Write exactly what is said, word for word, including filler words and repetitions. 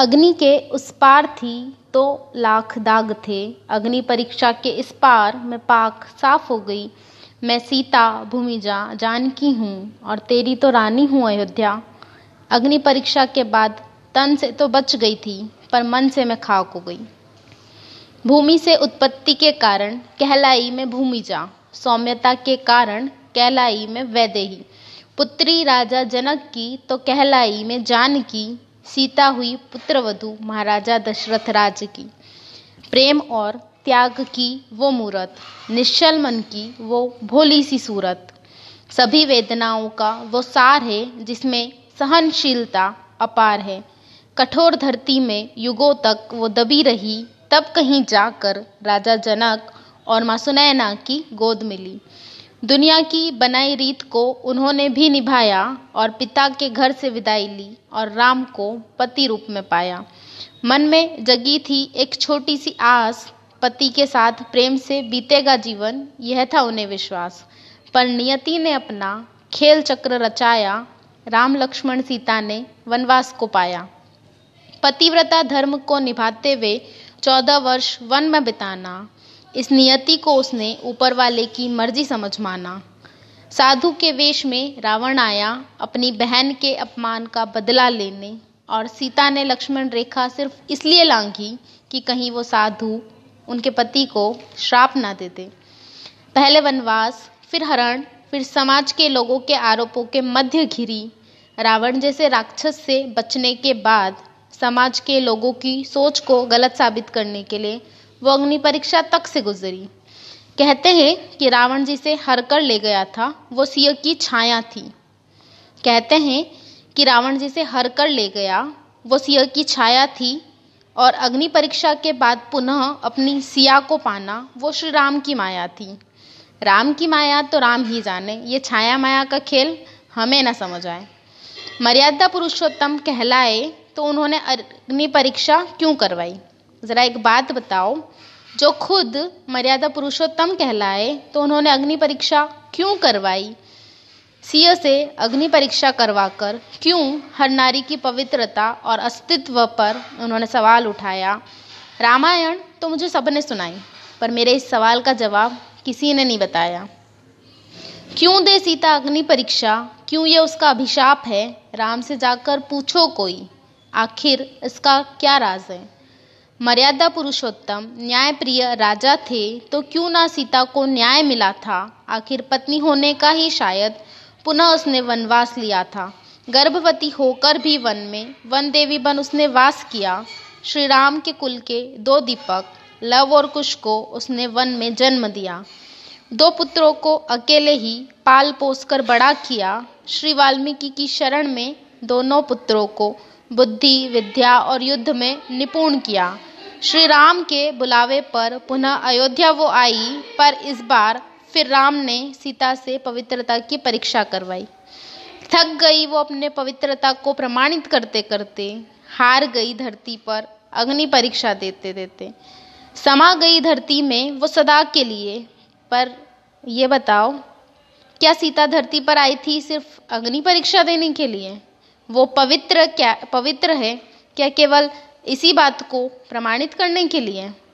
अग्नि के उस पार थी तो लाख दाग थे, अग्नि परीक्षा के इस पार मैं पाक साफ हो गई। मैं सीता भूमिजा जानकी हूँ और तेरी तो रानी हूँ अयोध्या। अग्नि परीक्षा के बाद तन से तो बच गई थी पर मन से मैं खाक हो गई। भूमि से उत्पत्ति के कारण कहलाई में भूमिजा, सौम्यता के कारण कहलाई में वैदेही। पुत्री राजा जनक की तो कहलाई में जानकी, सीता हुई पुत्रवधु महाराजा दशरथ राज की। प्रेम और त्याग की वो मूरत, निश्चल मन की वो भोली सी सूरत। सभी वेदनाओं का वो सार है जिसमें सहनशीलता अपार है। कठोर धरती में युगों तक वो दबी रही, तब कहीं जाकर राजा जनक और मां सुनैना की गोद मिली। दुनिया की बनाई रीत को उन्होंने भी निभाया और पिता के घर से विदाई ली और राम को पति रूप में पाया। मन में जगी थी एक छोटी सी आस, पति के साथ प्रेम से बीतेगा जीवन, यह था उन्हें विश्वास। पर नियति ने अपना खेल चक्र रचाया, राम लक्ष्मण सीता ने वनवास को पाया। पतिव्रता धर्म को निभाते हुए चौदह वर्ष वन में बिताना, इस नियति को उसने ऊपर वाले की मर्जी समझ माना। साधु के वेश में रावण आया अपनी बहन के अपमान का बदला लेने, और सीता ने लक्ष्मण रेखा सिर्फ इसलिए लांघी कि कहीं वो साधु उनके पति को श्राप ना दे दे। पहले वनवास, फिर हरण, फिर समाज के लोगों के आरोपों के मध्य घिरी। रावण जैसे राक्षस से बचने के बाद समाज के लोगों की सोच को गलत साबित करने के लिए वो अग्नि परीक्षा तक से गुजरी। कहते हैं कि रावण जी से हर कर ले गया था वो सिंह की छाया थी। कहते हैं कि रावण जी से हर कर ले गया वो सिंह की छाया थी, और अग्नि परीक्षा के बाद पुनः अपनी सिया को पाना वो श्री राम की माया थी। राम की माया तो राम ही जाने, ये छाया माया का खेल हमें ना समझ आए। मर्यादा पुरुषोत्तम कहलाए तो उन्होंने अग्नि परीक्षा क्यों करवाई? ज़रा एक बात बताओ, जो खुद मर्यादा पुरुषोत्तम कहलाए तो उन्होंने अग्नि परीक्षा क्यों करवाई? सिंह से अग्नि परीक्षा करवाकर क्यों हर नारी की पवित्रता और अस्तित्व पर उन्होंने सवाल उठाया? रामायण तो मुझे सबने सुनाई पर मेरे इस सवाल का जवाब किसी ने नहीं बताया। क्यों दे सीता अग्नि परीक्षा? क्यों ये उसका अभिशाप है? राम से जाकर पूछो कोई, आखिर इसका क्या राज है? मर्यादा पुरुषोत्तम न्यायप्रिय राजा थे तो क्यों ना सीता को न्याय मिला था? आखिर पत्नी होने का ही शायद पुनः उसने वनवास लिया था। गर्भवती होकर भी वन में वन देवी बन उसने वास किया। श्री राम के कुल के दो दीपक लव और कुश को उसने वन में जन्म दिया। दो पुत्रों को अकेले ही पाल पोस कर बड़ा किया। श्री वाल्मीकि की शरण में दोनों पुत्रों को बुद्धि, विद्या और युद्ध में निपुण किया। श्री राम के बुलावे पर पुनः अयोध्या वो आई, पर इस बार फिर राम ने सीता से पवित्रता की परीक्षा करवाई। थक गई वो अपने पवित्रता को प्रमाणित करते करते, हार गई धरती पर अग्नि परीक्षा देते देते, समा गई धरती में वो सदा के लिए। पर ये बताओ, क्या सीता धरती पर आई थी सिर्फ अग्नि परीक्षा देने के लिए? वो पवित्र क्या पवित्र है क्या केवल इसी बात को प्रमाणित करने के लिए?